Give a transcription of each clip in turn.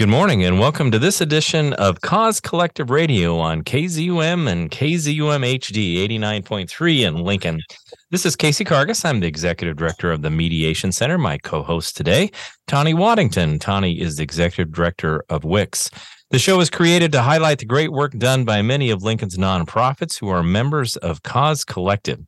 Good morning and welcome to this edition of Cause Collective Radio on KZUM and KZUM HD 89.3 in Lincoln. This is Casey Cargus. I'm the Executive Director of the Mediation Center. My co-host today, Tawny Waddington. Tawny is the Executive Director of Wix. The show is created to highlight the great work done by many of Lincoln's nonprofits who are members of Cause Collective.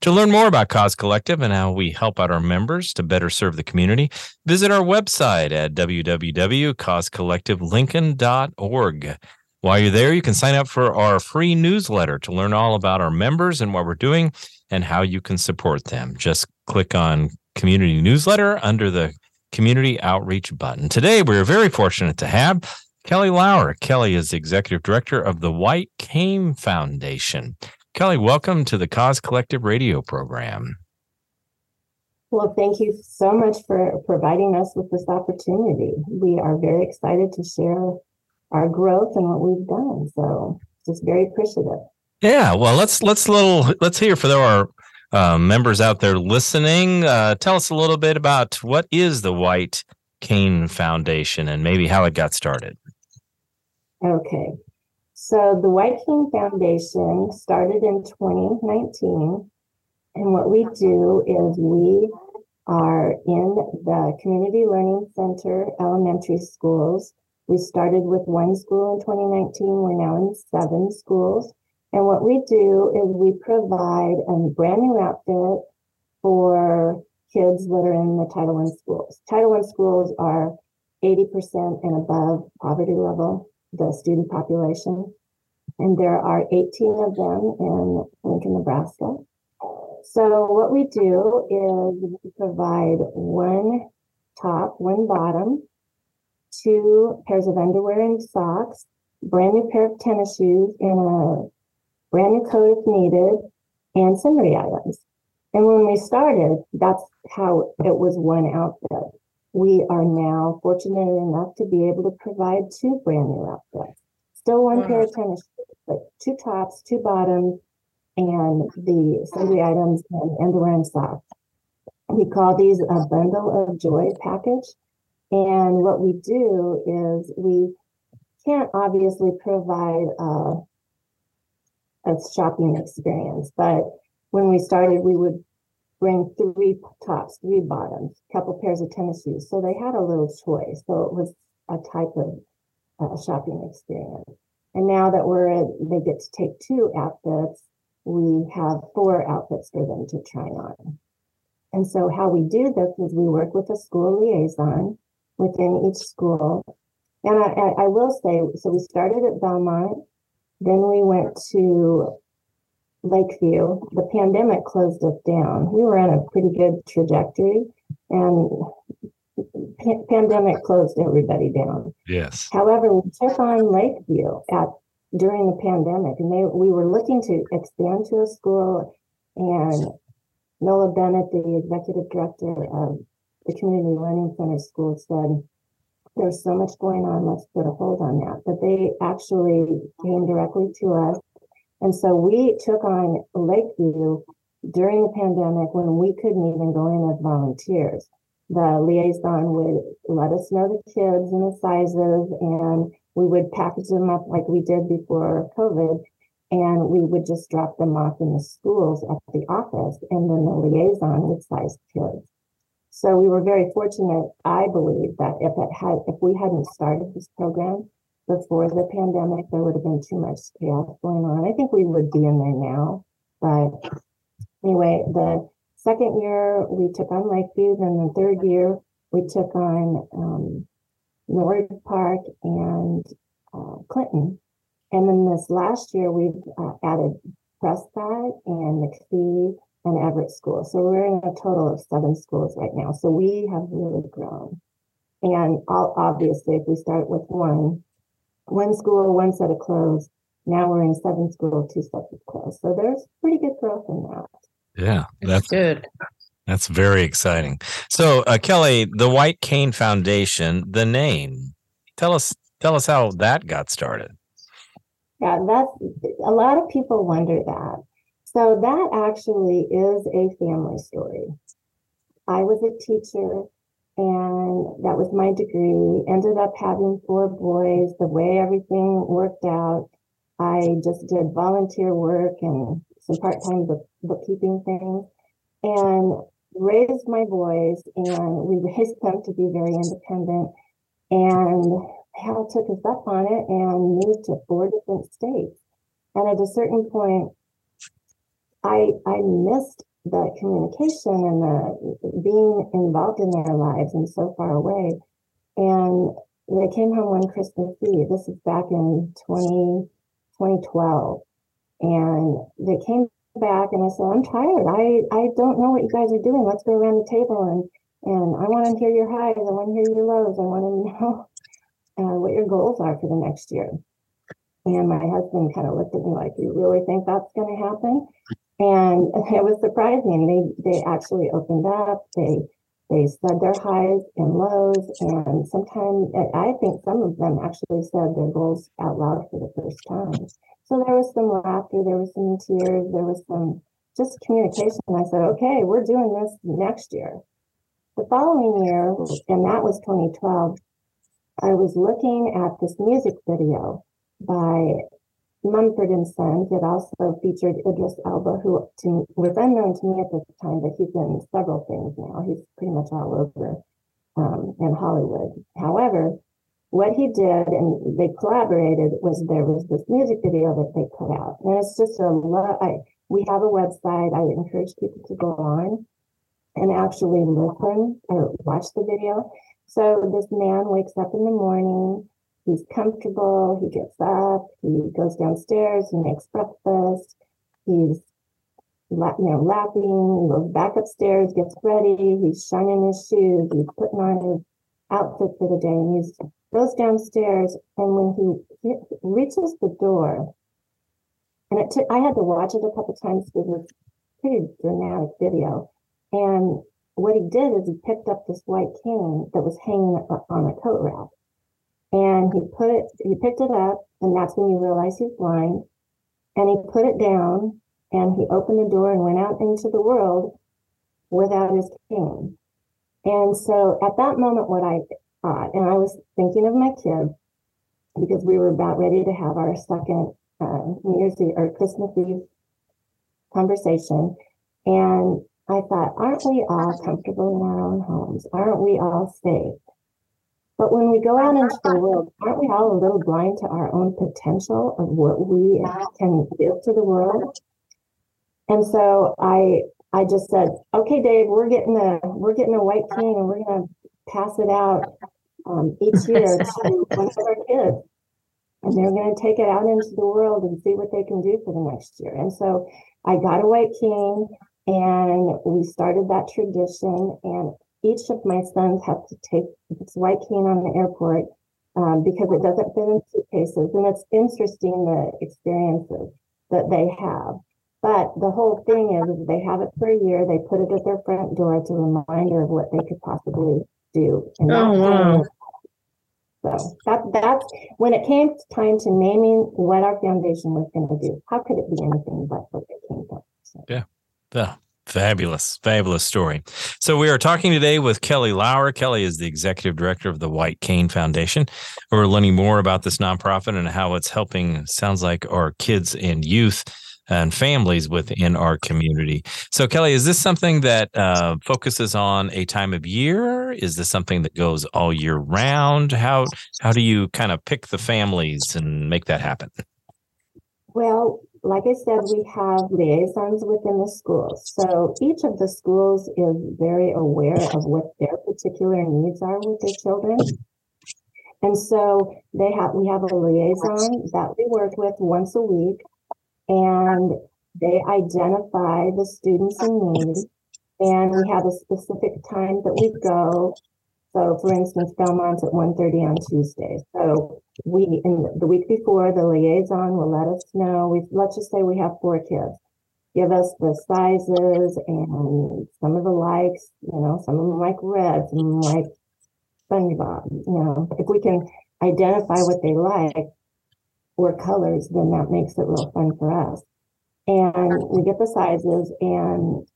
To learn more about Cause Collective and how we help out our members to better serve the community, visit our website at www.causecollectivelincoln.org. While you're there, you can sign up for our free newsletter to learn all about our members and what we're doing and how you can support them. Just click on Community Newsletter under the Community Outreach button. Today, we're very fortunate to have Kelly Lauer. Kelly is the Executive Director of the White Cane Foundation. Kelly, welcome to the Cause Collective Radio program. Well, thank you so much for providing us with this opportunity. We are very excited to share our growth and what we've done. So, just very appreciative. Yeah, well, let's hear for our members out there listening. Tell us a little bit about what is the White Cane Foundation and maybe how it got started. Okay. So the White Cane Foundation started in 2019, and what we do is we are in the Community Learning Center elementary schools. We started with one school in 2019, we're now in 7 schools, and what we do is we provide a brand new outfit for kids that are in the Title I schools. Title I schools are 80% and above poverty level, the student population, and there are 18 of them in Lincoln, Nebraska. So what we do is we provide one top, one bottom, 2 pairs of underwear and socks, brand new pair of tennis shoes, and a brand new coat if needed, and sundry items. And when we started, that's how it was one outfit. We are now fortunate enough to be able to provide 2 brand new outfits. Still one pair of tennis shoes, but 2 tops, 2 bottoms, and the sundry items and underwear and socks. We call these a bundle of joy package. And what we do is we can't obviously provide a shopping experience, but when we started, we would bring 3 tops, 3 bottoms, a couple pairs of tennis shoes. So they had a little choice. So it was a type of shopping experience. And now that they get to take 2 outfits, we have 4 outfits for them to try on. And so how we do this is we work with a school liaison within each school. And I will say, so we started at Belmont, then we went to Lakeview. The pandemic closed us down. We were on a pretty good trajectory, and pandemic closed everybody down. Yes. However, we took on Lakeview during the pandemic, and we were looking to expand to a school, and Nola Bennett, the Executive Director of the Community Learning Center School, said, "There's so much going on, let's put a hold on that." But they actually came directly to us. And so we took on Lakeview during the pandemic when we couldn't even go in as volunteers. The liaison would let us know the kids and the sizes, and we would package them up like we did before COVID, and we would just drop them off in the schools at the office, and then the liaison would size kids. So we were very fortunate, I believe, that if we hadn't started this program before the pandemic, there would have been too much chaos going on. I think we would be in there now. But anyway, the second year we took on Lakeview. Then the third year we took on Norwood Park and Clinton. And then this last year we've added Prescott and McPhee and Everett School. So we're in a total of 7 schools right now. So we have really grown. And obviously, if we start with one school, one set of clothes. Now we're in 7 schools, 2 sets of clothes. So there's pretty good growth in that. Yeah, that's good. That's very exciting. So Kelly, the White Cane Foundation, the name. Tell us how that got started. Yeah, a lot of people wonder that. So that actually is a family story. I was a teacher And that was my degree. Ended up having four boys. The way everything worked out, I just did volunteer work and some part-time bookkeeping things, and raised my boys, and we raised them to be very independent. And Hal took us up on it and moved to four different states. And at a certain point, I missed the communication and the being involved in their lives and so far away. And they came home one Christmas Eve. This is back in 2012. And they came back and I said, I'm tired. I don't know what you guys are doing. Let's go around the table and I want to hear your highs. I want to hear your lows. I want to know what your goals are for the next year. And my husband kind of looked at me like, you really think that's going to happen? And it was surprising. They actually opened up. They said their highs and lows. And sometimes, I think some of them actually said their goals out loud for the first time. So there was some laughter, there was some tears, there was some just communication. I said, okay, we're doing this next year. The following year, and that was 2012, I was looking at this music video by Mumford and Sons. It also featured Idris Elba, who was unknown to me at this time, but he's in several things now. He's pretty much all over in Hollywood. However, what he did, and they collaborated, was there was this music video that they put out. And it's just a lot. We have a website. I encourage people to go on and actually listen or watch the video. So this man wakes up in the morning. He's comfortable. He gets up. He goes downstairs. He makes breakfast. He's laughing. He goes back upstairs, gets ready. He's shining his shoes. He's putting on his outfit for the day. And he goes downstairs. And when he reaches the door, and I had to watch it a couple times because it was a pretty dramatic video. And what he did is he picked up this white cane that was hanging on a coat rack. And he picked it up, and that's when you realize he's blind. And he put it down, and he opened the door and went out into the world without his cane. And so at that moment, what I thought, and I was thinking of my kid, because we were about ready to have our second New Year's Eve or Christmas Eve conversation. And I thought, aren't we all comfortable in our own homes? Aren't we all safe? But when we go out into the world, aren't we all a little blind to our own potential of what we can give to the world? And so I just said, okay, Dave, we're getting a white cane and we're going to pass it out each year to one of our kids. And they're going to take it out into the world and see what they can do for the next year. And so I got a white cane and we started that tradition. And each of my sons have to take this white cane on the airport because it doesn't fit in suitcases. And it's interesting, the experiences that they have. But the whole thing is they have it for a year. They put it at their front door as a reminder of what they could possibly do. And oh, wow. So that's when it came time to naming what our foundation was going to do. How could it be anything but what it came from? So. Yeah. Yeah. Fabulous, fabulous story. So we are talking today with Kelly Lauer. Kelly is the executive director of the White Cane Foundation. We're learning more about this nonprofit and how it's helping, sounds like, our kids and youth and families within our community. So, Kelly, is this something that focuses on a time of year? Is this something that goes all year round? How do you kind of pick the families and make that happen? Well, like I said, we have liaisons within the schools. So each of the schools is very aware of what their particular needs are with their children. And so we have a liaison that we work with once a week, and they identify the students in need. And we have a specific time that we go. So, for instance, Belmont's at 1:30 on Tuesday. So in the week before, the liaison will let us know. Let's just say we have four kids. Give us the sizes and some of the likes. You know, some of them like Red, some of them like SpongeBob. You know, if we can identify what they like or colors, then that makes it real fun for us. And we get the sizes and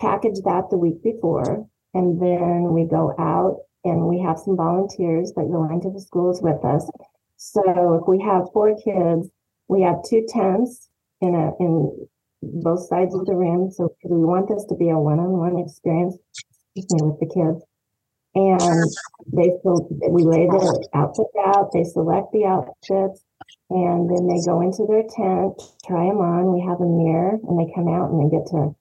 package that the week before. And then we go out and we have some volunteers that go into the schools with us. So if we have four kids, we have two tents in both sides of the room. So we want this to be a one-on-one experience with the kids. And we lay their outfits out, they select the outfits, and then they go into their tent, try them on. We have a mirror, and they come out and they get to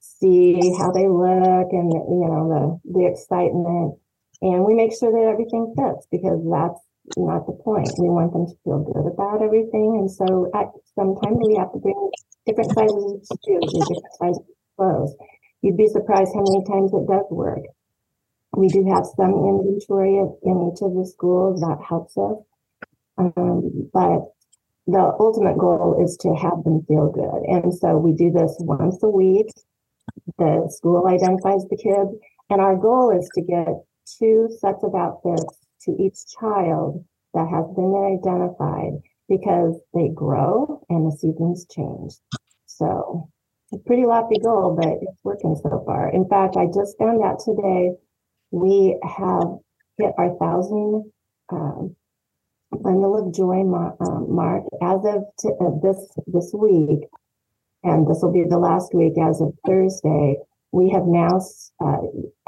see how they look and, you know, the excitement. And we make sure that everything fits, because that's not the point. We want them to feel good about everything. And so sometimes we have to bring different sizes of shoes and different sizes of clothes. You'd be surprised how many times it does work. We do have some inventory in each of the schools that helps us. But the ultimate goal is to have them feel good. And so we do this once a week. The school identifies the kids. And our goal is to get two sets of outfits to each child that has been identified, because they grow and the seasons change. So it's a pretty lofty goal, but it's working so far. In fact, I just found out today we have hit our 1,000 Bundle of Joy mark as of this week, and this will be the last week as of Thursday. We have now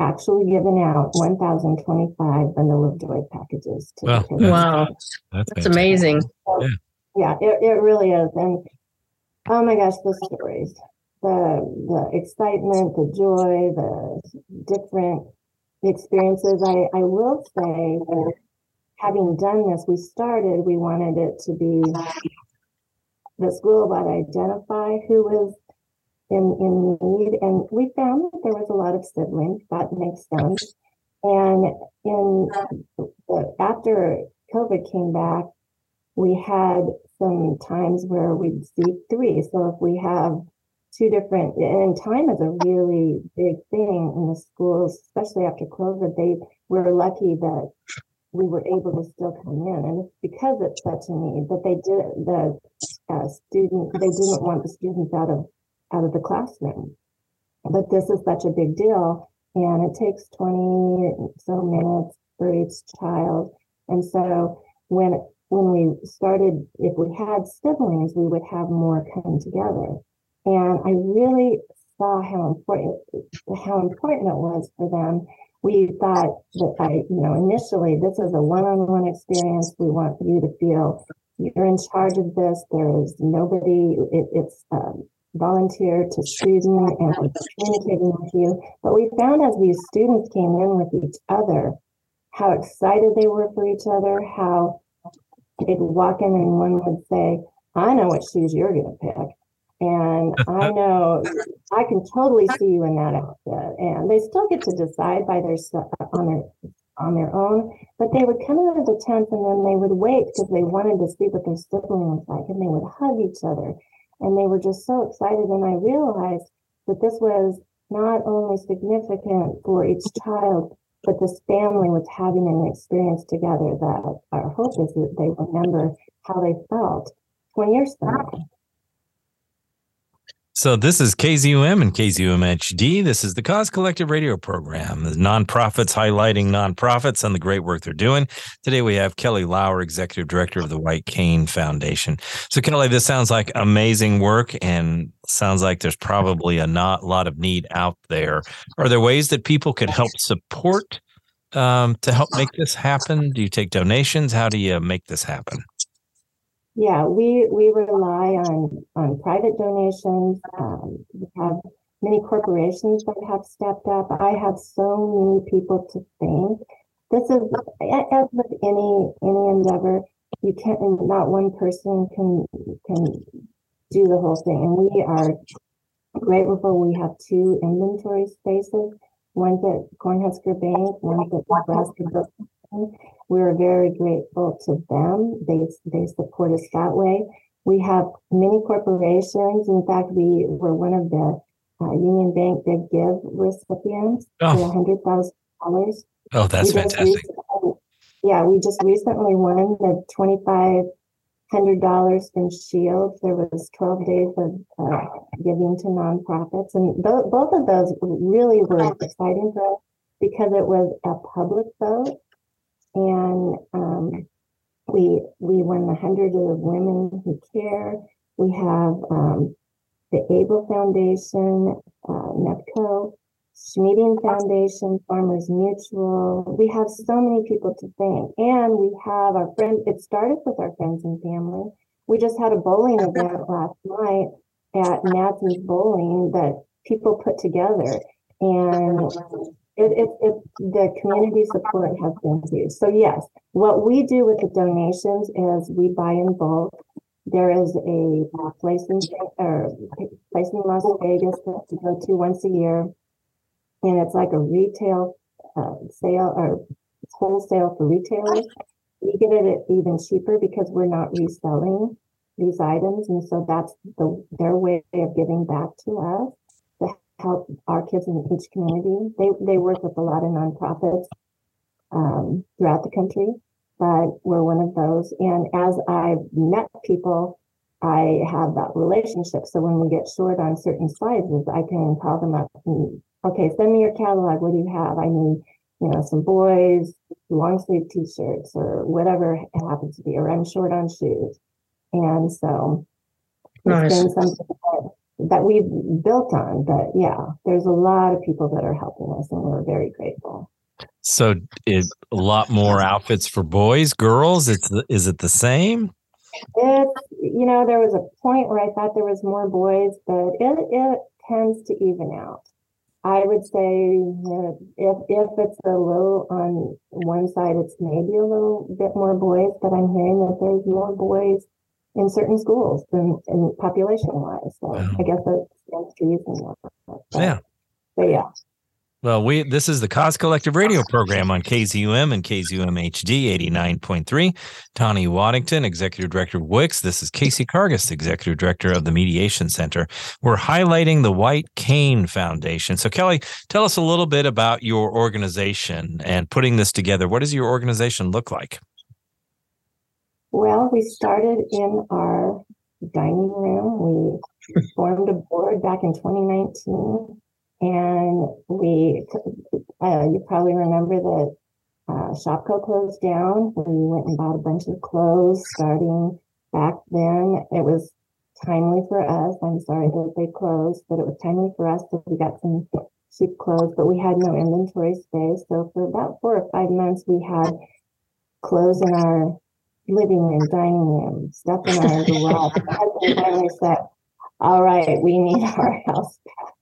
actually given out 1,025 Bundle of Joy packages. Wow, that's amazing. So, yeah, it really is. And oh my gosh, the stories, the excitement, the joy, the different experiences. I will say that having done this, we wanted it to be the school that identify who was in need. And we found that there was a lot of siblings. That makes sense. And after COVID came back, we had some times where we'd see three. So if we have two different, and time is a really big thing in the schools, especially after COVID. We're lucky that we were able to still come in, and it's because it's such a need. But they didn't want the students out of the classroom. But this is such a big deal, and it takes 20 so minutes for each child. And so when we started, if we had siblings, we would have more come together. And I really saw how important it was for them. We thought that initially, this is a one-on-one experience. We want you to feel you're in charge of this. There is nobody. It's volunteer to student and communicating with you. But we found as these students came in with each other, how excited they were for each other, how they'd walk in and one would say, "I know what shoes you're going to pick. And I know I can totally see you in that outfit." And they still get to decide on their own, but they would come out of the tent and then they would wait because they wanted to see what their sibling was like, and they would hug each other. And they were just so excited. And I realized that this was not only significant for each child, but this family was having an experience together that our hope is that they remember how they felt 20 years from now. So this is KZUM and KZUM HD. This is the Cause Collective Radio program, the nonprofits highlighting nonprofits and the great work they're doing. Today we have Kelly Lauer, Executive Director of the White Cane Foundation. So Kelly, this sounds like amazing work and sounds like there's probably a lot of need out there. Are there ways that people could help support to help make this happen? Do you take donations? How do you make this happen? Yeah, we rely on private donations. We have many corporations that have stepped up. I have so many people to thank. This is, as with any endeavor, you can't. Not one person can do the whole thing. And we are grateful. We have two inventory spaces. One's at Cornhusker Bank. One's at Nebraska Book Company. We're very grateful to them. They support us that way. We have many corporations. In fact, we were one of the Union Bank Big Give recipients for $100,000. Oh, that's fantastic. We just recently won the $2,500 from Shields. There was 12 days of giving to nonprofits. And both of those really were exciting for us. because it was a public vote, and we won the Hundreds of Women Who Care. We have the ABLE Foundation, NEPCO, Schmieding Foundation, Farmers Mutual. We have so many people to thank. And we have our friends. It started with our friends and family. We just had a bowling event last night at Natsby Bowling that people put together. And the community support has been huge. So yes, what we do with the donations is we buy in bulk. There is a place in Las Vegas that we go to once a year. And it's like a retail sale or wholesale for retailers. We get it at even cheaper because we're not reselling these items. And so that's their way of giving back to us to help our kids in each community. They work with a lot of nonprofits throughout the country, but we're one of those. And as I've met people, I have that relationship. So when we get short on certain sizes, I can call them up and, okay, send me your catalog. What do you have? I need, some boys, long sleeve t-shirts or whatever it happens to be, or I'm short on shoes. And so nice. It's been something that we've built on, but yeah, there's a lot of people that are helping us and we're very grateful. So is a lot more outfits for boys, girls? Is it the same? It's, there was a point where I thought there was more boys, but it tends to even out. I would say if it's a little on one side, it's maybe a little bit more boys, but I'm hearing that there's more boys in certain schools than in population-wise. So wow. I guess that stands to reason. Yeah. But yeah. Well, this is the Cause Collective Radio program on KZUM and KZUM HD 89.3. Tawny Waddington, Executive Director of Wix. This is Casey Cargus, Executive Director of the Mediation Center. We're highlighting the White Cane Foundation. So, Kelly, tell us a little bit about your organization and putting this together. What does your organization look like? Well, we started in our dining room. We formed a board back in 2019. And you probably remember that Shopko closed down. We went and bought a bunch of clothes starting back then. It was timely for us. I'm sorry that they closed, but it was timely for us that we got some cheap clothes, but we had no inventory space. So for about 4 or 5 months, we had clothes in our living room, dining room, stuff in our garage. My husband finally said, all right, we need our house back.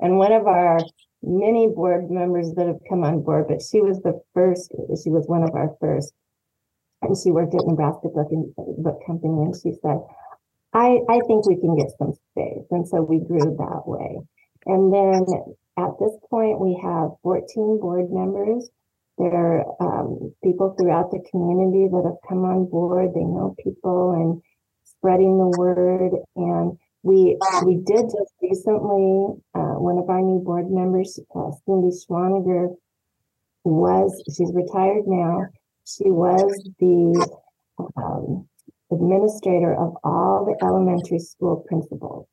And one of our many board members that have come on board, but she was the first, she was one of our first, and she worked at Nebraska Book Company, and she said, I think we can get some space. And so we grew that way. And then at this point, we have 14 board members. There are people throughout the community that have come on board. They know people and spreading the word. And we did just recently, one of our new board members, Cindy Schwaniger, she's retired now. She was the administrator of all the elementary school principals.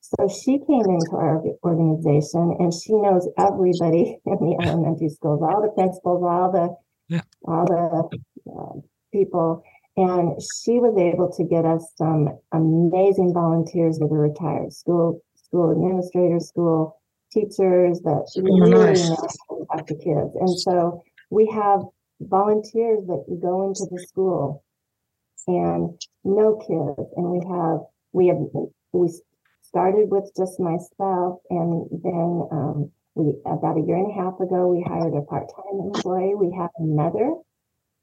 So she came into our organization and she knows everybody in the elementary schools, all the principals, all the people. And she was able to get us some amazing volunteers that were retired, school administrators, school teachers that really know about the kids. And so we have volunteers that go into the school and know kids. And we started with just myself, and then about a year and a half ago we hired a part-time employee. We have another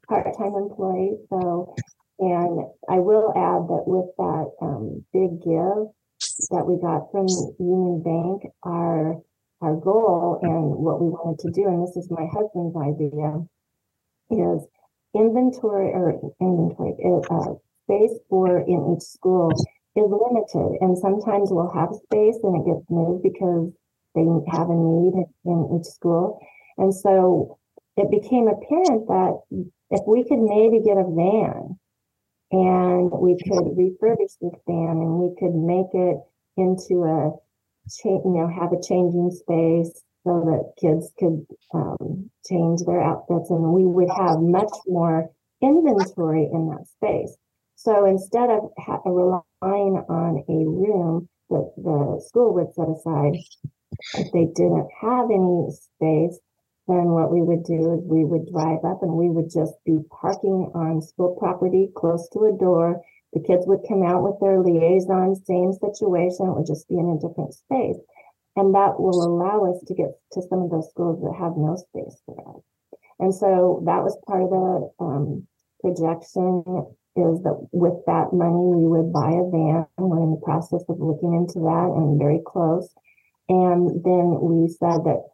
part-time employee. So, and I will add that with that big give that we got from Union Bank, our goal and what we wanted to do, and this is my husband's idea, is space for in each school is limited, and sometimes we'll have space and it gets moved because they have a need in each school, and so it became apparent that if we could maybe get a van and we could refurbish this van and we could make it into have a changing space so that kids could change their outfits, and we would have much more inventory in that space. So instead of relying on a room that the school would set aside, if they didn't have any space, then what we would do is we would drive up and we would just be parking on school property close to a door. The kids would come out with their liaison, same situation, it would just be in a different space. And that will allow us to get to some of those schools that have no space for us. And so that was part of the projection, is that with that money, we would buy a van. We're in the process of looking into that and very close. And then we said that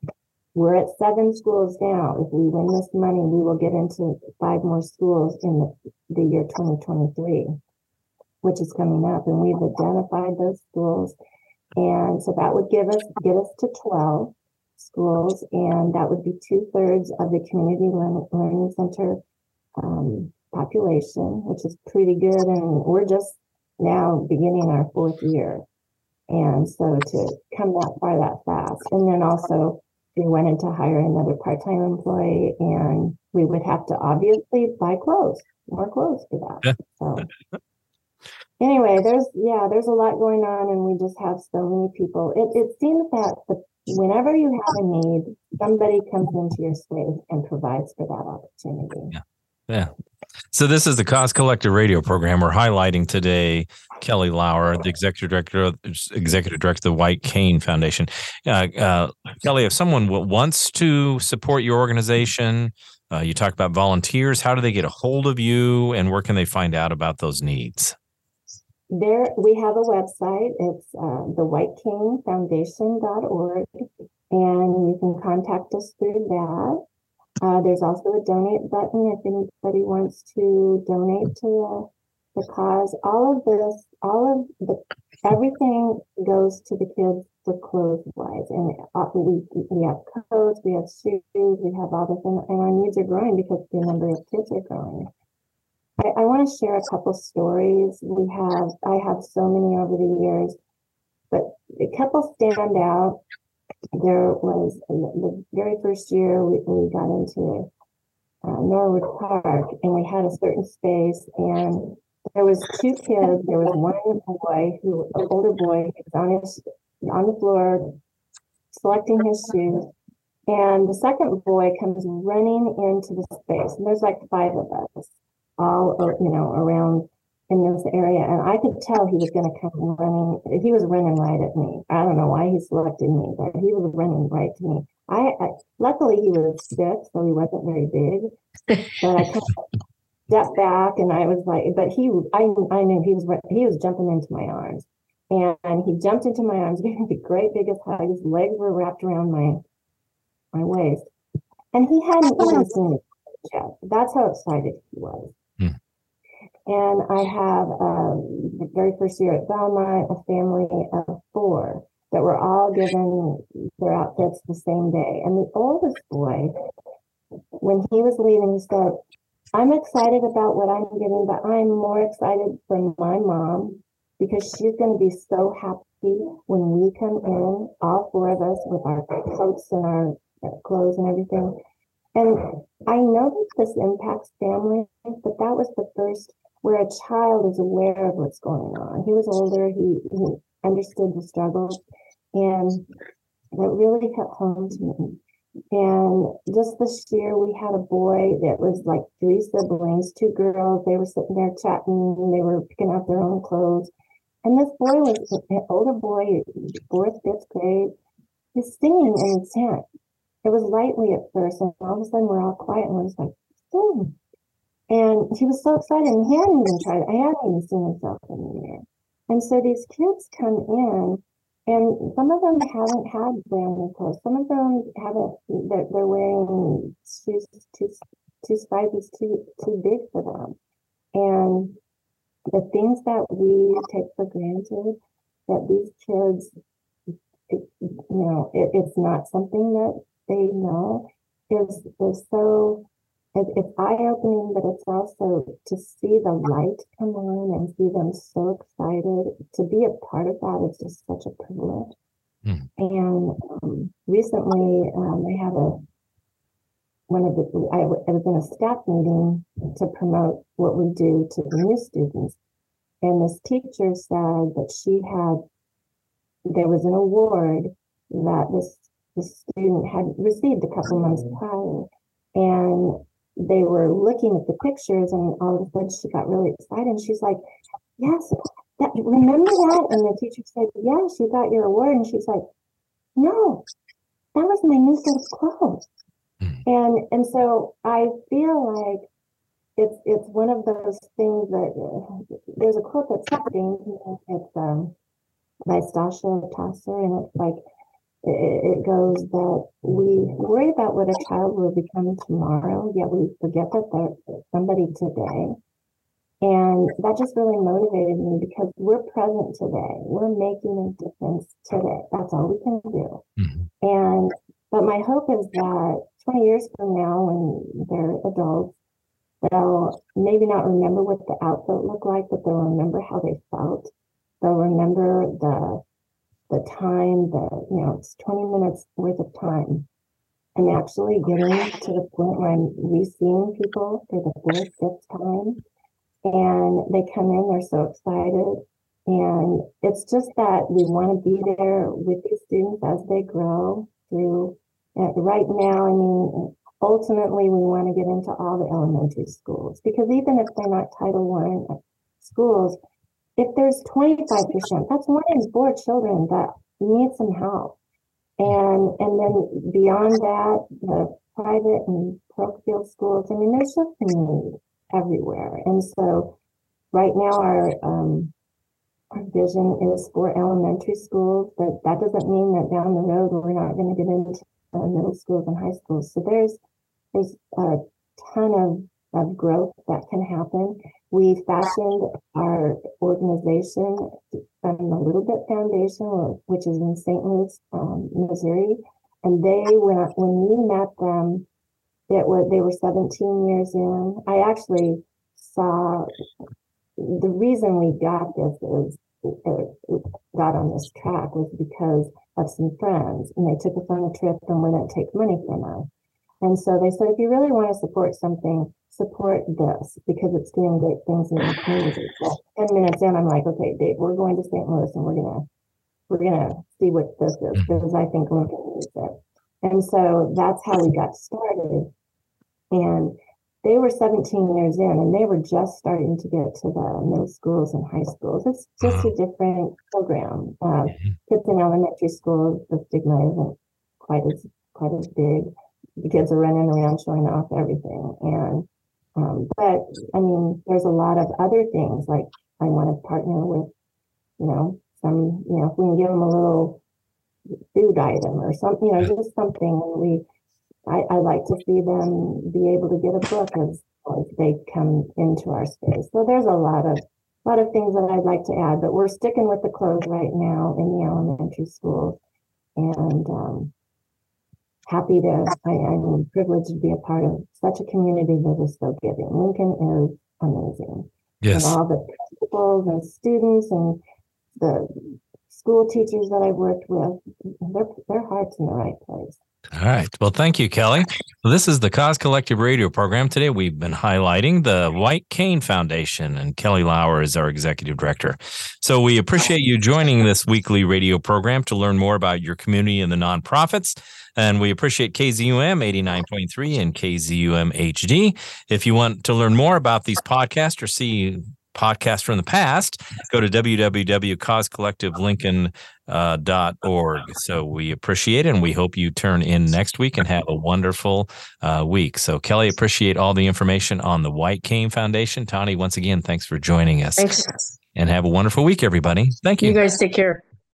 we're at 7 schools now. If we win this money, we will get into 5 more schools in the year 2023, which is coming up. And we've identified those schools. And so that would get us to 12 schools. And that would be 2/3 of the community learning center population, which is pretty good. And we're just now beginning our 4th year. And so to come that far that fast. And then also, we wanted to hire another part-time employee, and we would have to obviously buy clothes, more clothes for that. So anyway, there's a lot going on, and we just have so many people. It seems that whenever you have a need, somebody comes into your space and provides for that opportunity. Yeah. So this is the Cause Collective Radio program. We're highlighting today Kelly Lauer, the executive director of the White Cane Foundation. Kelly, if someone wants to support your organization, you talk about volunteers. How do they get a hold of you, and where can they find out about those needs? There, we have a website. It's the whitecanefoundation.org, and you can contact us through that. There's also a donate button if anybody wants to donate to the cause. Everything goes to the kids for clothes-wise. And we have coats, we have shoes, we have all this. And our needs are growing because the number of kids are growing. I want to share a couple stories. I have so many over the years, but a couple stand out. There was the very first year we got into Norwood Park, and we had a certain space, and there was 2 kids. There was an older boy, on the floor selecting his shoes, and the second boy comes running into the space, and there's like 5 of us all around in this area, and I could tell he was going to come running. He was running right at me. I don't know why he selected me, but he was running right to me. I luckily he was 6, so he wasn't very big. But I kind of stepped back, and I was like, but I knew he was jumping into my arms, and he jumped into my arms, gave me the great biggest hug. His legs were wrapped around my waist, and he hadn't even seen it yet. That's how excited he was. And I have the very first year at Belmont, a family of 4 that were all given their outfits the same day. And the oldest boy, when he was leaving, he said, "I'm excited about what I'm giving, but I'm more excited for my mom, because she's going to be so happy when we come in, all 4 of us with our coats and our clothes and everything." And I know that this impacts families, but that was the first where a child is aware of what's going on. He was older, he understood the struggle, and that really hit home to me. And just this year, we had a boy that was like 3 siblings, 2 girls. They were sitting there chatting, and they were picking out their own clothes. And this boy was an older boy, 4th, 5th grade. He's singing in his tent. It was lightly at first, and all of a sudden we're all quiet, and we're just like, "Sing." And he was so excited, and I hadn't even seen himself in the mirror. And so these kids come in, and some of them haven't had brand new clothes. Some of them haven't, they're wearing shoes too sizes too big for them. And the things that we take for granted, that these kids, it's not something that they know, is so... It's eye-opening, but it's also to see the light come on and see them so excited. To be a part of that is just such a privilege. And recently, I had I was in a staff meeting to promote what we do to the new students. And this teacher said that there was an award that this student had received a couple months prior. And they were looking at the pictures, and all of a sudden she got really excited. She's like, yes, remember that? And the teacher said, yes, you got your award. And she's like, no, that was my new set of clothes. And so I feel like it's one of those things that there's a quote that's happening. It's by Stasha Tosser, and it's like, it goes that we worry about what a child will become tomorrow, yet we forget that they're somebody today. And that just really motivated me, because we're present today. We're making a difference today. That's all we can do. Mm-hmm. But my hope is that 20 years from now, when they're adults, they'll maybe not remember what the outfit looked like, but they'll remember how they felt. They'll remember the time, it's 20 minutes worth of time. I'm actually getting to the point where I'm re-seeing people for the 4th, 5th time. And they come in, they're so excited. And it's just that we want to be there with these students as they grow through. And right now, ultimately, we want to get into all the elementary schools, because even if they're not Title I schools, if there's 25%, that's 1 in 4 children that need some help. And then beyond that, the private and parochial schools, there's just need everywhere. And so right now our vision is for elementary schools, but that doesn't mean that down the road we're not going to get into middle schools and high schools. So there's a ton of growth that can happen. We fashioned our organization from the Little Bit Foundation, which is in St. Louis, Missouri. And when we met them, they were 17 years in. I actually saw the reason we got this got on this track was because of some friends, and they took us on a trip and wouldn't take money from us. And so they said, if you really want to support something, support this, because it's doing great things in the community. So 10 minutes in, I'm like, okay, Dave, we're going to St. Louis, and we're gonna see what this is, because I think Lincoln needs it. And so that's how we got started. And they were 17 years in, and they were just starting to get to the middle schools and high schools. It's just a different program. Kids in elementary school, the stigma isn't quite as big. The kids are running around showing off everything. And there's a lot of other things. Like, I want to partner with, if we can give them a little food item or something, just something. And I like to see them be able to get a book as they come into our space. So there's a lot of things that I'd like to add, but we're sticking with the clothes right now in the elementary school. And happy to, I'm privileged to be a part of such a community that is so giving. Lincoln is amazing. Yes. And all the principals and students and the school teachers that I've worked with, their heart's in the right place. All right. Well, thank you, Kelly. Well, this is the Cause Collective Radio program. Today, we've been highlighting the White Cane Foundation, and Kelly Lauer is our executive director. So we appreciate you joining this weekly radio program to learn more about your community and the nonprofits. And we appreciate KZUM 89.3 and KZUM HD. If you want to learn more about these podcasts or see podcasts from the past, go to www.causecollectivelincoln.org. So we appreciate it, and we hope you turn in next week and have a wonderful week. So, Kelly, appreciate all the information on the White Cane Foundation. Tawny, once again, thanks for joining us. Thanks. And have a wonderful week, everybody. Thank you. You guys take care.